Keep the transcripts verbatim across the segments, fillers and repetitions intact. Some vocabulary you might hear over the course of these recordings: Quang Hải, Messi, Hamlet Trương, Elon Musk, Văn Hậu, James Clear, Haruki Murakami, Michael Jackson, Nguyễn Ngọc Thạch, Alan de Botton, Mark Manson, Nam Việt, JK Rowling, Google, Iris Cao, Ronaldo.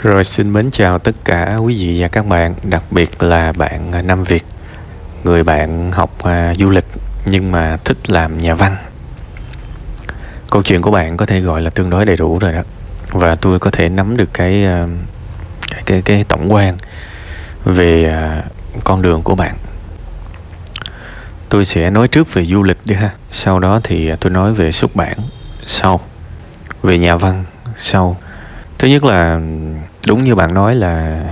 Rồi xin mến chào tất cả quý vị và các bạn, đặc biệt là bạn Nam Việt, người bạn học à, du lịch nhưng mà thích làm nhà văn. Câu chuyện của bạn có thể gọi là tương đối đầy đủ rồi đó. Và tôi có thể nắm được cái cái cái, cái tổng quan về à, con đường của bạn. Tôi sẽ nói trước về du lịch đi ha. Sau đó thì tôi nói về xuất bản sau, về nhà văn sau. Thứ nhất là đúng như bạn nói là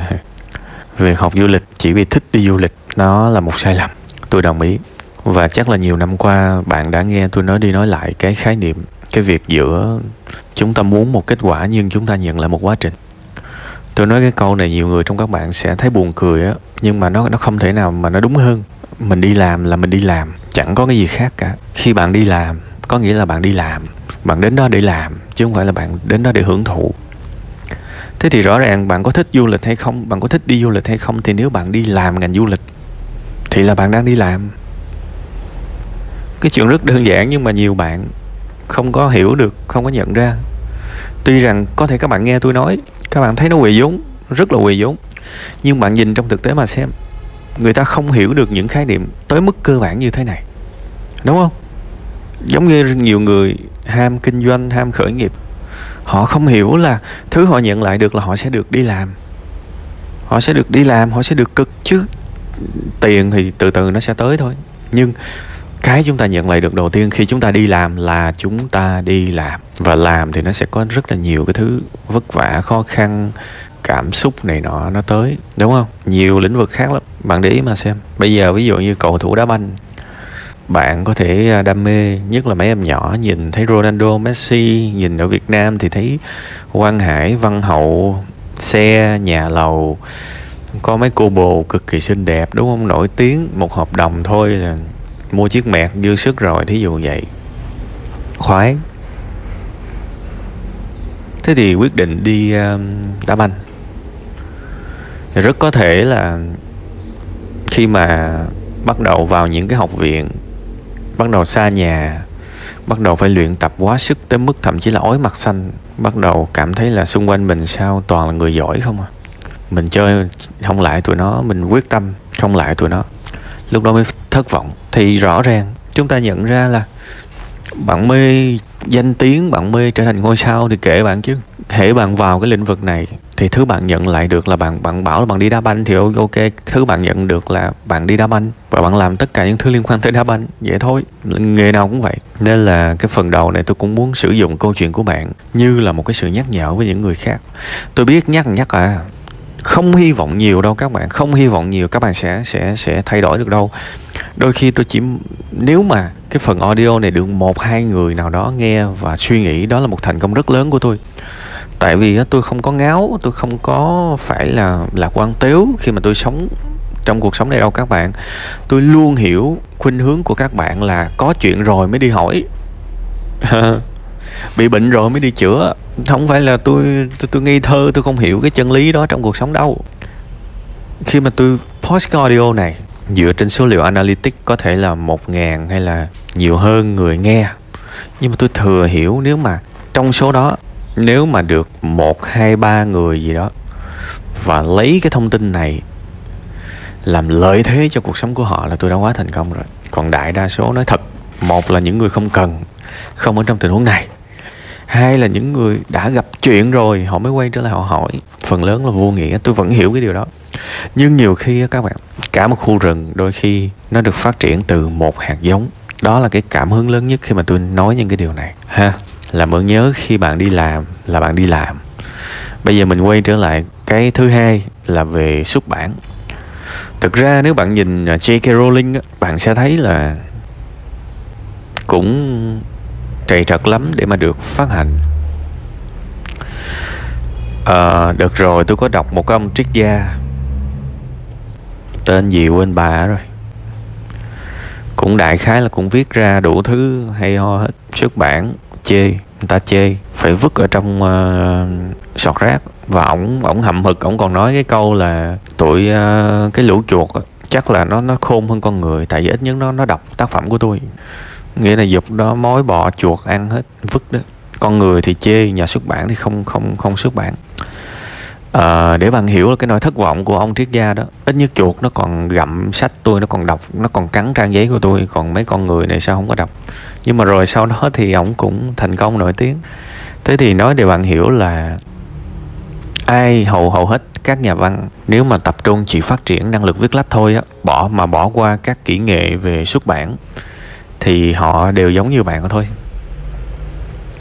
việc học du lịch chỉ vì thích đi du lịch nó là một sai lầm. Tôi đồng ý. Và chắc là nhiều năm qua bạn đã nghe tôi nói đi nói lại cái khái niệm, cái việc giữa chúng ta muốn một kết quả nhưng chúng ta nhận lại một quá trình. Tôi nói cái câu này nhiều người trong các bạn sẽ thấy buồn cười á, nhưng mà nó, nó không thể nào mà nó đúng hơn. Mình đi làm là mình đi làm, chẳng có cái gì khác cả. Khi bạn đi làm, có nghĩa là bạn đi làm, bạn đến đó để làm, chứ không phải là bạn đến đó để hưởng thụ. Thế thì rõ ràng bạn có thích du lịch hay không, bạn có thích đi du lịch hay không, thì nếu bạn đi làm ngành du lịch thì là bạn đang đi làm. Cái chuyện rất đơn giản nhưng mà nhiều bạn không có hiểu được, không có nhận ra. Tuy rằng có thể các bạn nghe tôi nói, các bạn thấy nó quỳ vốn, rất là quỳ vốn, nhưng bạn nhìn trong thực tế mà xem, người ta không hiểu được những khái niệm tới mức cơ bản như thế này, đúng không? Giống như nhiều người ham kinh doanh, ham khởi nghiệp, họ không hiểu là thứ họ nhận lại được là họ sẽ được đi làm. Họ sẽ được đi làm, họ sẽ được cực chứ. Tiền thì từ từ nó sẽ tới thôi. Nhưng cái chúng ta nhận lại được đầu tiên khi chúng ta đi làm là chúng ta đi làm. Và làm thì nó sẽ có rất là nhiều cái thứ vất vả, khó khăn, cảm xúc này nọ nó tới, đúng không? Nhiều lĩnh vực khác lắm. Bạn để ý mà xem. Bây giờ ví dụ như cầu thủ đá banh, bạn có thể đam mê, nhất là mấy em nhỏ nhìn thấy Ronaldo, Messi, nhìn ở Việt Nam thì thấy Quang Hải, Văn Hậu, xe, nhà lầu, có mấy cô bồ cực kỳ xinh đẹp, đúng không? Nổi tiếng, một hợp đồng thôi là mua chiếc mẹt dư sức rồi, thí dụ vậy. Khoái. Thế thì quyết định đi đá banh. Rất có thể là khi mà bắt đầu vào những cái học viện, bắt đầu xa nhà, bắt đầu phải luyện tập quá sức tới mức thậm chí là ói mặt xanh, bắt đầu cảm thấy là xung quanh mình sao toàn là người giỏi không à. Mình chơi không lại tụi nó, mình quyết tâm không lại tụi nó, lúc đó mới thất vọng. Thì rõ ràng chúng ta nhận ra là bạn mê danh tiếng, bạn mê trở thành ngôi sao thì kệ bạn chứ. Hễ bạn vào cái lĩnh vực này thì thứ bạn nhận lại được là bạn bạn bảo là bạn đi đá banh thì ok, thứ bạn nhận được là bạn đi đá banh và bạn làm tất cả những thứ liên quan tới đá banh, vậy thôi. Nghề nào cũng vậy. Nên là cái phần đầu này tôi cũng muốn sử dụng câu chuyện của bạn như là một cái sự nhắc nhở với những người khác. Tôi biết nhắc nhắc à, không hy vọng nhiều đâu các bạn, không hy vọng nhiều các bạn sẽ sẽ sẽ thay đổi được đâu. Đôi khi tôi chỉ, nếu mà cái phần audio này được một hai người nào đó nghe và suy nghĩ, đó là một thành công rất lớn của tôi. Tại vì tôi không có ngáo, tôi không có phải là lạc quan tếu khi mà tôi sống trong cuộc sống này đâu các bạn. Tôi luôn hiểu khuynh hướng của các bạn là có chuyện rồi mới đi hỏi, bị bệnh rồi mới đi chữa. Không phải là tôi, tôi tôi ngây thơ, tôi không hiểu cái chân lý đó trong cuộc sống đâu. Khi mà tôi post cái audio này dựa trên số liệu analytics có thể là một ngàn hay là nhiều hơn người nghe, nhưng mà tôi thừa hiểu nếu mà trong số đó, nếu mà được một hai ba người gì đó và lấy cái thông tin này làm lợi thế cho cuộc sống của họ là tôi đã quá thành công rồi. Còn đại đa số, nói thật, một là những người không cần, không ở trong tình huống này, hai là những người đã gặp chuyện rồi họ mới quay trở lại họ hỏi, phần lớn là vô nghĩa. Tôi vẫn hiểu cái điều đó. Nhưng nhiều khi các bạn, cả một khu rừng đôi khi nó được phát triển từ một hạt giống. Đó là cái cảm hứng lớn nhất khi mà tôi nói những cái điều này ha. Làm ơn nhớ khi bạn đi làm là bạn đi làm. Bây giờ mình quay trở lại cái thứ hai là về xuất bản. Thực ra nếu bạn nhìn J K Rowling, bạn sẽ thấy là cũng trầy trật lắm để mà được phát hành. À, được rồi, tôi có đọc một cái ông triết gia, tên gì quên bà rồi, cũng đại khái là cũng viết ra đủ thứ hay ho hết. Xuất bản chê, người ta chê phải vứt ở trong uh, sọt rác. Và ổng ổng hậm hực, ổng còn nói cái câu là tụi uh, cái lũ chuột chắc là nó nó khôn hơn con người, tại vì ít nhất nó nó đọc tác phẩm của tôi. Nghĩa là dục đó, mối bọ chuột ăn hết, vứt đó. Con người thì chê, nhà xuất bản thì không không không xuất bản. À, để bạn hiểu là cái nỗi thất vọng của ông triết gia đó. Ít nhất chuột nó còn gặm sách tôi, nó còn đọc, nó còn cắn trang giấy của tôi, còn mấy con người này sao không có đọc. Nhưng mà rồi sau đó thì ông cũng thành công nổi tiếng. Thế thì nói để bạn hiểu là ai hầu hầu hết các nhà văn nếu mà tập trung chỉ phát triển năng lực viết lách thôi á, bỏ mà bỏ qua các kỹ nghệ về xuất bản, thì họ đều giống như bạn thôi.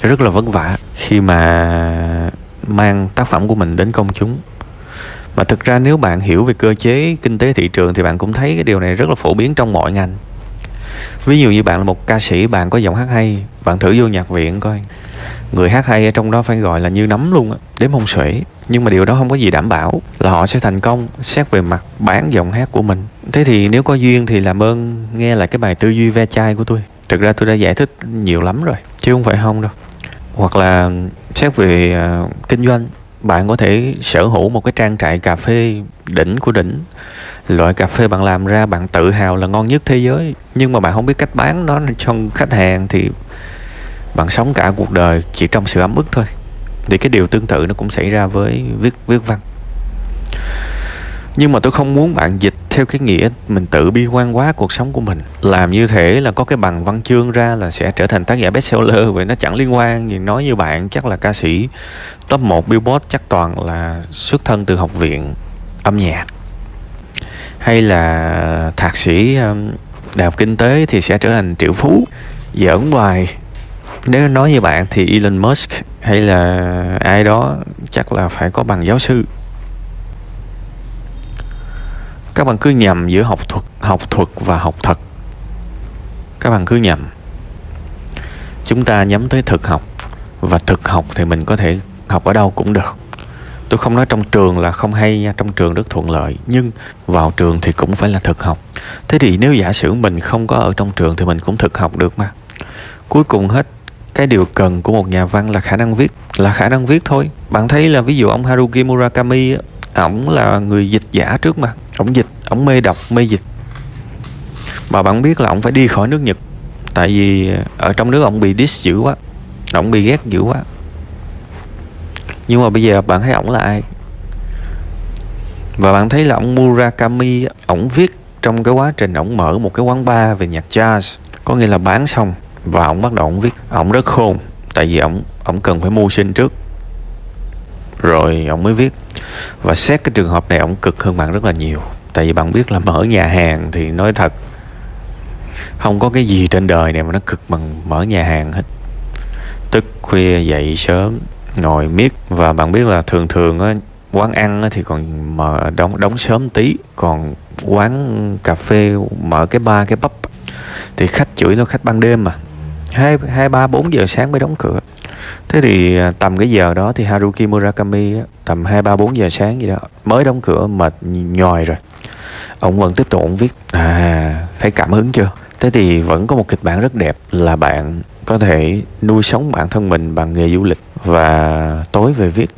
Rất là vất vả khi mà mang tác phẩm của mình đến công chúng. Mà thực ra nếu bạn hiểu về cơ chế kinh tế thị trường thì bạn cũng thấy cái điều này rất là phổ biến trong mọi ngành. Ví dụ như bạn là một ca sĩ, bạn có giọng hát hay, bạn thử vô nhạc viện coi, người hát hay ở trong đó phải gọi là như nấm luôn á, đếm không xuể. Nhưng mà điều đó không có gì đảm bảo là họ sẽ thành công xét về mặt bán giọng hát của mình. Thế thì nếu có duyên thì làm ơn nghe lại cái bài Tư duy ve chai của tôi. Thực ra tôi đã giải thích nhiều lắm rồi, chứ không phải không đâu. Hoặc là xét về uh, kinh doanh, bạn có thể sở hữu một cái trang trại cà phê đỉnh của đỉnh. Loại cà phê bạn làm ra bạn tự hào là ngon nhất thế giới, nhưng mà bạn không biết cách bán nó cho khách hàng thì bạn sống cả cuộc đời chỉ trong sự ấm ức thôi. Thì cái điều tương tự nó cũng xảy ra với viết, viết văn. Nhưng mà tôi không muốn bạn dịch theo cái nghĩa mình tự bi quan quá cuộc sống của mình, làm như thế là có cái bằng văn chương ra là sẽ trở thành tác giả bestseller. Vậy nó chẳng liên quan gì. Nói như bạn chắc là ca sĩ top một Billboard, chắc toàn là xuất thân từ học viện âm nhạc, hay là thạc sĩ đại học kinh tế thì sẽ trở thành triệu phú. Giỡn hoài. Nếu nói như bạn thì Elon Musk hay là ai đó chắc là phải có bằng giáo sư. Các bạn cứ nhầm giữa học thuật, học thuật và học thật. Các bạn cứ nhầm. Chúng ta nhắm tới thực học. Và thực học thì mình có thể học ở đâu cũng được. Tôi không nói trong trường là không hay nha, trong trường rất thuận lợi. Nhưng vào trường thì cũng phải là thực học. Thế thì nếu giả sử mình không có ở trong trường thì mình cũng thực học được mà. Cuối cùng hết, cái điều cần của một nhà văn là khả năng viết. Là khả năng viết thôi. Bạn thấy là ví dụ ông Haruki Murakami á, ổng là người dịch giả trước mà. Ổng dịch, ổng mê đọc, mê dịch. Mà bạn biết là ổng phải đi khỏi nước Nhật. Tại vì ở trong nước ổng bị diss dữ quá, ổng bị ghét dữ quá. Nhưng mà bây giờ bạn thấy ổng là ai? Và bạn thấy là ổng Murakami, ổng viết trong cái quá trình ổng mở một cái quán bar về nhạc jazz. Có nghĩa là bán xong và ổng bắt đầu ổng viết. Ổng rất khôn. Tại vì ổng, ổng cần phải mưu sinh trước rồi ổng mới viết. Và xét cái trường hợp này ổng cực hơn bạn rất là nhiều. Tại vì bạn biết là mở nhà hàng thì nói thật, không có cái gì trên đời này mà nó cực bằng mở nhà hàng hết. Tức khuya dậy sớm, ngồi miết. Và bạn biết là thường thường á, quán ăn á thì còn mở đóng, đóng sớm tí. Còn quán cà phê, mở cái bar, cái pub thì khách chửi nó khách ban đêm mà, hai, ba, bốn giờ sáng mới đóng cửa. Thế thì tầm cái giờ đó thì Haruki Murakami á, tầm hai, ba, bốn giờ sáng gì đó mới đóng cửa, mệt nhòi rồi, ông vẫn tiếp tục ông viết. À, thấy cảm hứng chưa? Thế thì vẫn có một kịch bản rất đẹp là bạn có thể nuôi sống bản thân mình bằng nghề du lịch và tối về viết.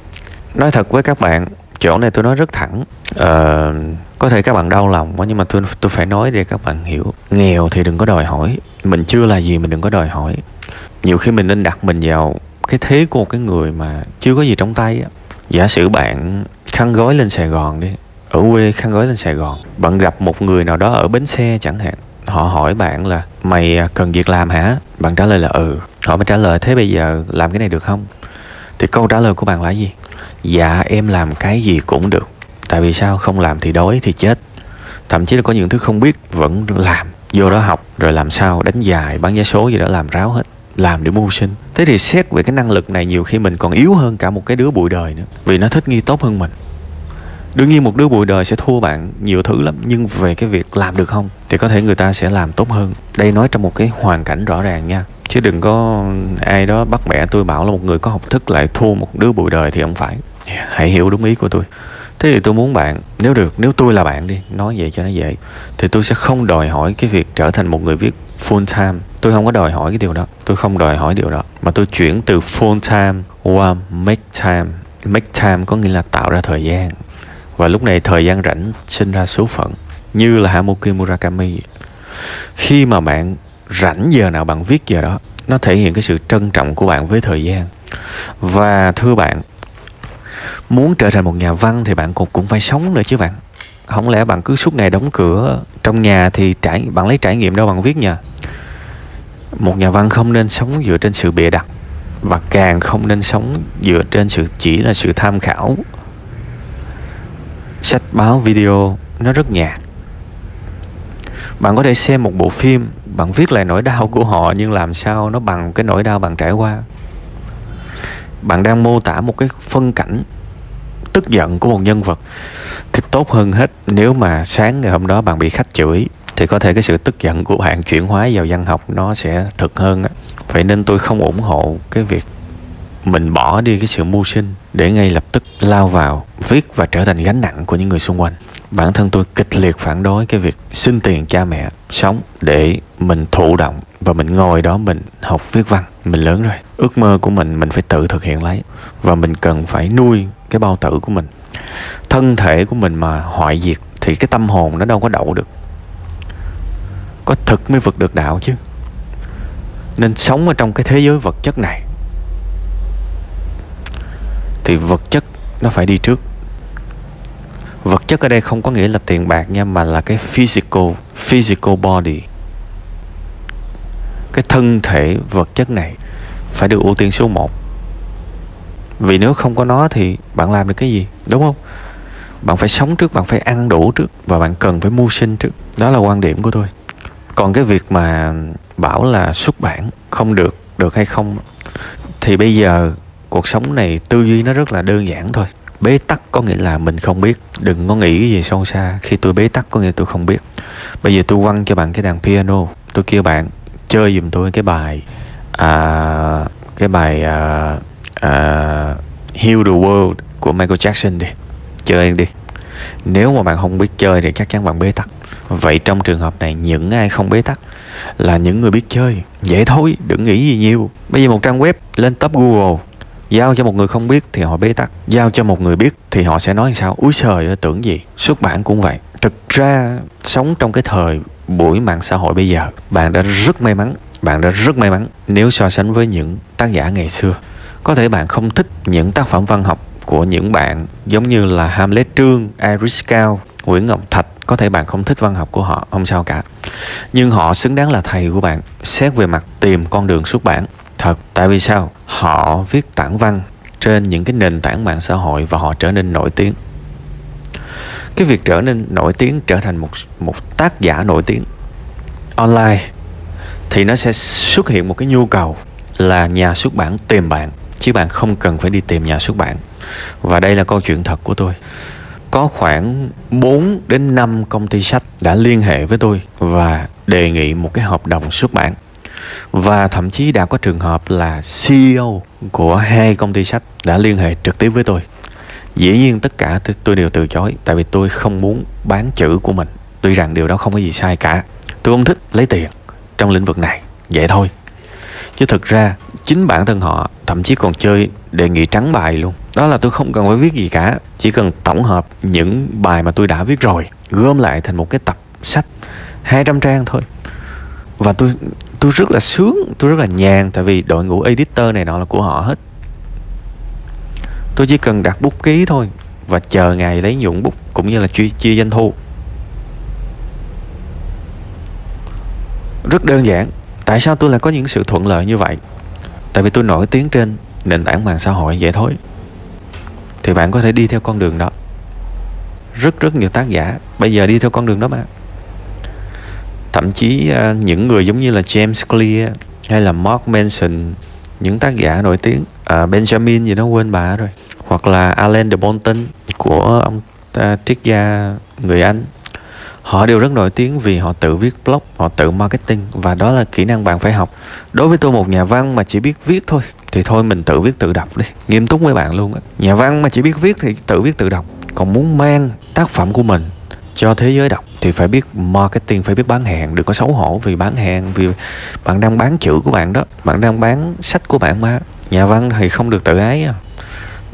Nói thật với các bạn, chỗ này tôi nói rất thẳng, ờ, có thể các bạn đau lòng quá, nhưng mà tôi, tôi phải nói để các bạn hiểu. Nghèo thì đừng có đòi hỏi, mình chưa là gì mình đừng có đòi hỏi. Nhiều khi mình nên đặt mình vào cái thế của một cái người mà chưa có gì trong tay á. Giả sử bạn khăn gói lên Sài Gòn đi, ở quê khăn gói lên Sài Gòn, bạn gặp một người nào đó ở bến xe chẳng hạn, họ hỏi bạn là mày cần việc làm hả? Bạn trả lời là ừ. Họ mới trả lời thế bây giờ làm cái này được không? Thì câu trả lời của bạn là gì? Dạ em làm cái gì cũng được. Tại vì sao? Không làm thì đói thì chết. Thậm chí là có những thứ không biết vẫn làm. Vô đó học rồi làm sao đánh dài, bán vé số gì đó làm ráo hết, làm để mưu sinh. Thế thì xét về cái năng lực này nhiều khi mình còn yếu hơn cả một cái đứa bụi đời nữa, vì nó thích nghi tốt hơn mình. Đương nhiên một đứa bụi đời sẽ thua bạn nhiều thứ lắm, nhưng về cái việc làm được không thì có thể người ta sẽ làm tốt hơn. Đây nói trong một cái hoàn cảnh rõ ràng nha, chứ đừng có ai đó bắt bẻ tôi bảo là một người có học thức lại thua một đứa bụi đời thì không phải. Hãy hiểu đúng ý của tôi. Thế thì tôi muốn bạn, nếu được, nếu tôi là bạn đi, nói vậy cho nó dễ, thì tôi sẽ không đòi hỏi cái việc trở thành một người viết full time. Tôi không có đòi hỏi cái điều đó, tôi không đòi hỏi điều đó. Mà tôi chuyển từ full time qua make time. Make time có nghĩa là tạo ra thời gian. Và lúc này thời gian rảnh sinh ra số phận, như là Haruki Murakami. Khi mà bạn rảnh giờ nào bạn viết giờ đó, nó thể hiện cái sự trân trọng của bạn với thời gian. Và thưa bạn, muốn trở thành một nhà văn thì bạn cũng, cũng phải sống nữa chứ bạn. Không lẽ bạn cứ suốt ngày đóng cửa trong nhà thì trải, bạn lấy trải nghiệm đâu bạn viết nhờ. Một nhà văn không nên sống dựa trên sự bịa đặt, và càng không nên sống dựa trên sự chỉ là sự tham khảo. Sách báo video nó rất nhạt. Bạn có thể xem một bộ phim, bạn viết lại nỗi đau của họ, nhưng làm sao nó bằng cái nỗi đau bạn trải qua. Bạn đang mô tả một cái phân cảnh tức giận của một nhân vật, thì tốt hơn hết nếu mà sáng ngày hôm đó bạn bị khách chửi, thì có thể cái sự tức giận của bạn chuyển hóa vào văn học nó sẽ thực hơn. Vậy nên tôi không ủng hộ cái việc mình bỏ đi cái sự mưu sinh để ngay lập tức lao vào viết và trở thành gánh nặng của những người xung quanh. Bản thân tôi kịch liệt phản đối cái việc xin tiền cha mẹ sống để mình thụ động và mình ngồi đó mình học viết văn. Mình lớn rồi, ước mơ của mình mình phải tự thực hiện lấy, và mình cần phải nuôi cái bao tử của mình. Thân thể của mình mà hoại diệt thì cái tâm hồn nó đâu có đậu được. Có thực mới vực được đạo chứ. Nên sống ở trong cái thế giới vật chất này thì vật chất nó phải đi trước. Vật chất ở đây không có nghĩa là tiền bạc nha, mà là cái physical, physical body. Cái thân thể vật chất này phải được ưu tiên số một. Vì nếu không có nó thì bạn làm được cái gì, đúng không? Bạn phải sống trước, bạn phải ăn đủ trước, và bạn cần phải mưu sinh trước. Đó là quan điểm của tôi. Còn cái việc mà bảo là xuất bản không được, được hay không, thì bây giờ cuộc sống này tư duy nó rất là đơn giản thôi. Bế tắc có nghĩa là mình không biết. Đừng có nghĩ cái gì sâu xa. Khi tôi bế tắc có nghĩa tôi không biết. Bây giờ tôi quăng cho bạn cái đàn piano, tôi kêu bạn chơi giùm tôi cái bài à, Cái bài à, à, Heal the World của Michael Jackson đi. Chơi đi. Nếu mà bạn không biết chơi thì chắc chắn bạn bế tắc. Vậy trong trường hợp này, những ai không bế tắc là những người biết chơi. Vậy thôi, đừng nghĩ gì nhiều. Bây giờ một trang web lên top Google, giao cho một người không biết thì họ bế tắc, giao cho một người biết thì họ sẽ nói sao? Úi trời ơi, tưởng gì. Xuất bản cũng vậy. Thực ra sống trong cái thời buổi mạng xã hội bây giờ, bạn đã rất may mắn. Bạn đã rất may mắn nếu so sánh với những tác giả ngày xưa. Có thể bạn không thích những tác phẩm văn học của những bạn giống như là Hamlet Trương, Iris Cao, Nguyễn Ngọc Thạch. Có thể bạn không thích văn học của họ, không sao cả. Nhưng họ xứng đáng là thầy của bạn. Xét về mặt tìm con đường xuất bản thật. Tại vì sao? Họ viết tản văn trên những cái nền tảng mạng xã hội và họ trở nên nổi tiếng. Cái việc trở nên nổi tiếng, trở thành một, một tác giả nổi tiếng online thì nó sẽ xuất hiện một cái nhu cầu là nhà xuất bản tìm bạn, chứ bạn không cần phải đi tìm nhà xuất bản. Và đây là câu chuyện thật của tôi. Có khoảng bốn đến năm công ty sách đã liên hệ với tôi và đề nghị một cái hợp đồng xuất bản. Và thậm chí đã có trường hợp là xê e ô của hai công ty sách đã liên hệ trực tiếp với tôi. Dĩ nhiên tất cả tôi đều từ chối, tại vì tôi không muốn bán chữ của mình. Tuy rằng điều đó không có gì sai cả. Tôi không thích lấy tiền trong lĩnh vực này, vậy thôi. Chứ thực ra chính bản thân họ thậm chí còn chơi đề nghị trắng bài luôn. Đó là tôi không cần phải viết gì cả, chỉ cần tổng hợp những bài mà tôi đã viết rồi, gom lại thành một cái tập sách hai trăm trang thôi. Và tôi tôi rất là sướng, tôi rất là nhàn, tại vì đội ngũ editor này nọ là của họ hết. Tôi chỉ cần đặt bút ký thôi và chờ ngày lấy nhuận bút cũng như là chia, chia doanh thu. Rất đơn giản. Tại sao tôi lại có những sự thuận lợi như vậy? Tại vì tôi nổi tiếng trên nền tảng mạng xã hội, vậy thôi. Thì bạn có thể đi theo con đường đó. Rất rất nhiều tác giả bây giờ đi theo con đường đó mà. Thậm chí những người giống như là James Clear hay là Mark Manson, những tác giả nổi tiếng, à, Benjamin gì đó quên bà rồi, hoặc là Alan de Botton của ông ta, triết gia người Anh. Họ đều rất nổi tiếng vì họ tự viết blog, họ tự marketing, và đó là kỹ năng bạn phải học. Đối với tôi, một nhà văn mà chỉ biết viết thôi thì thôi mình tự viết tự đọc đi. Nghiêm túc với bạn luôn á. Nhà văn mà chỉ biết viết thì tự viết tự đọc. Còn muốn mang tác phẩm của mình cho thế giới đọc thì phải biết marketing, phải biết bán hàng. Đừng có xấu hổ vì bán hàng, vì bạn đang bán chữ của bạn đó, bạn đang bán sách của bạn mà. Nhà văn thì không được tự ái à.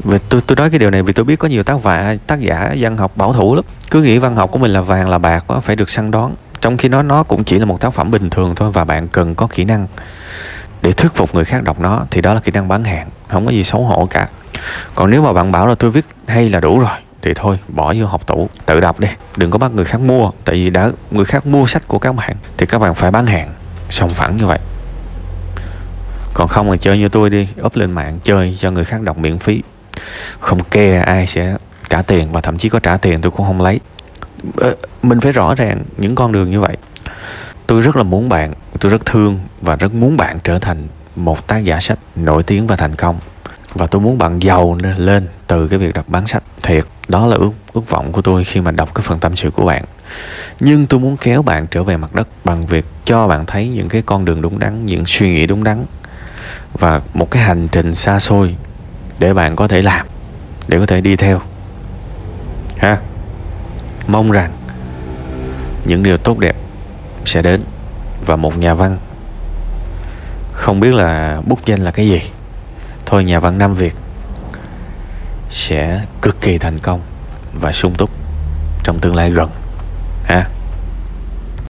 Vì tôi, tôi nói cái điều này vì tôi biết có nhiều tác giả, tác giả văn học bảo thủ lắm. Cứ nghĩ văn học của mình là vàng là bạc quá, phải được săn đón. Trong khi nó nó cũng chỉ là một tác phẩm bình thường thôi, và bạn cần có kỹ năng để thuyết phục người khác đọc nó. Thì đó là kỹ năng bán hàng, không có gì xấu hổ cả. Còn nếu mà bạn bảo là tôi viết hay là đủ rồi thì thôi bỏ vô hộc tủ, tự đọc đi, đừng có bắt người khác mua. Tại vì đã người khác mua sách của các bạn thì các bạn phải bán hàng sòng phẳng như vậy. Còn không thì chơi như tôi đi, up lên mạng chơi cho người khác đọc miễn phí, không care ai sẽ trả tiền, và thậm chí có trả tiền tôi cũng không lấy. Mình phải rõ ràng những con đường như vậy. Tôi rất là muốn bạn, tôi rất thương và rất muốn bạn trở thành một tác giả sách nổi tiếng và thành công. Và tôi muốn bạn giàu lên từ cái việc đọc bán sách. Thiệt, đó là ước, ước vọng của tôi khi mà đọc cái phần tâm sự của bạn. Nhưng tôi muốn kéo bạn trở về mặt đất bằng việc cho bạn thấy những cái con đường đúng đắn, những suy nghĩ đúng đắn và một cái hành trình xa xôi để bạn có thể làm, để có thể đi theo. Ha? Mong rằng những điều tốt đẹp sẽ đến. Và một nhà văn, không biết là bút danh là cái gì, thôi nhà văn Nam Việt, sẽ cực kỳ thành công và sung túc trong tương lai gần. Ha?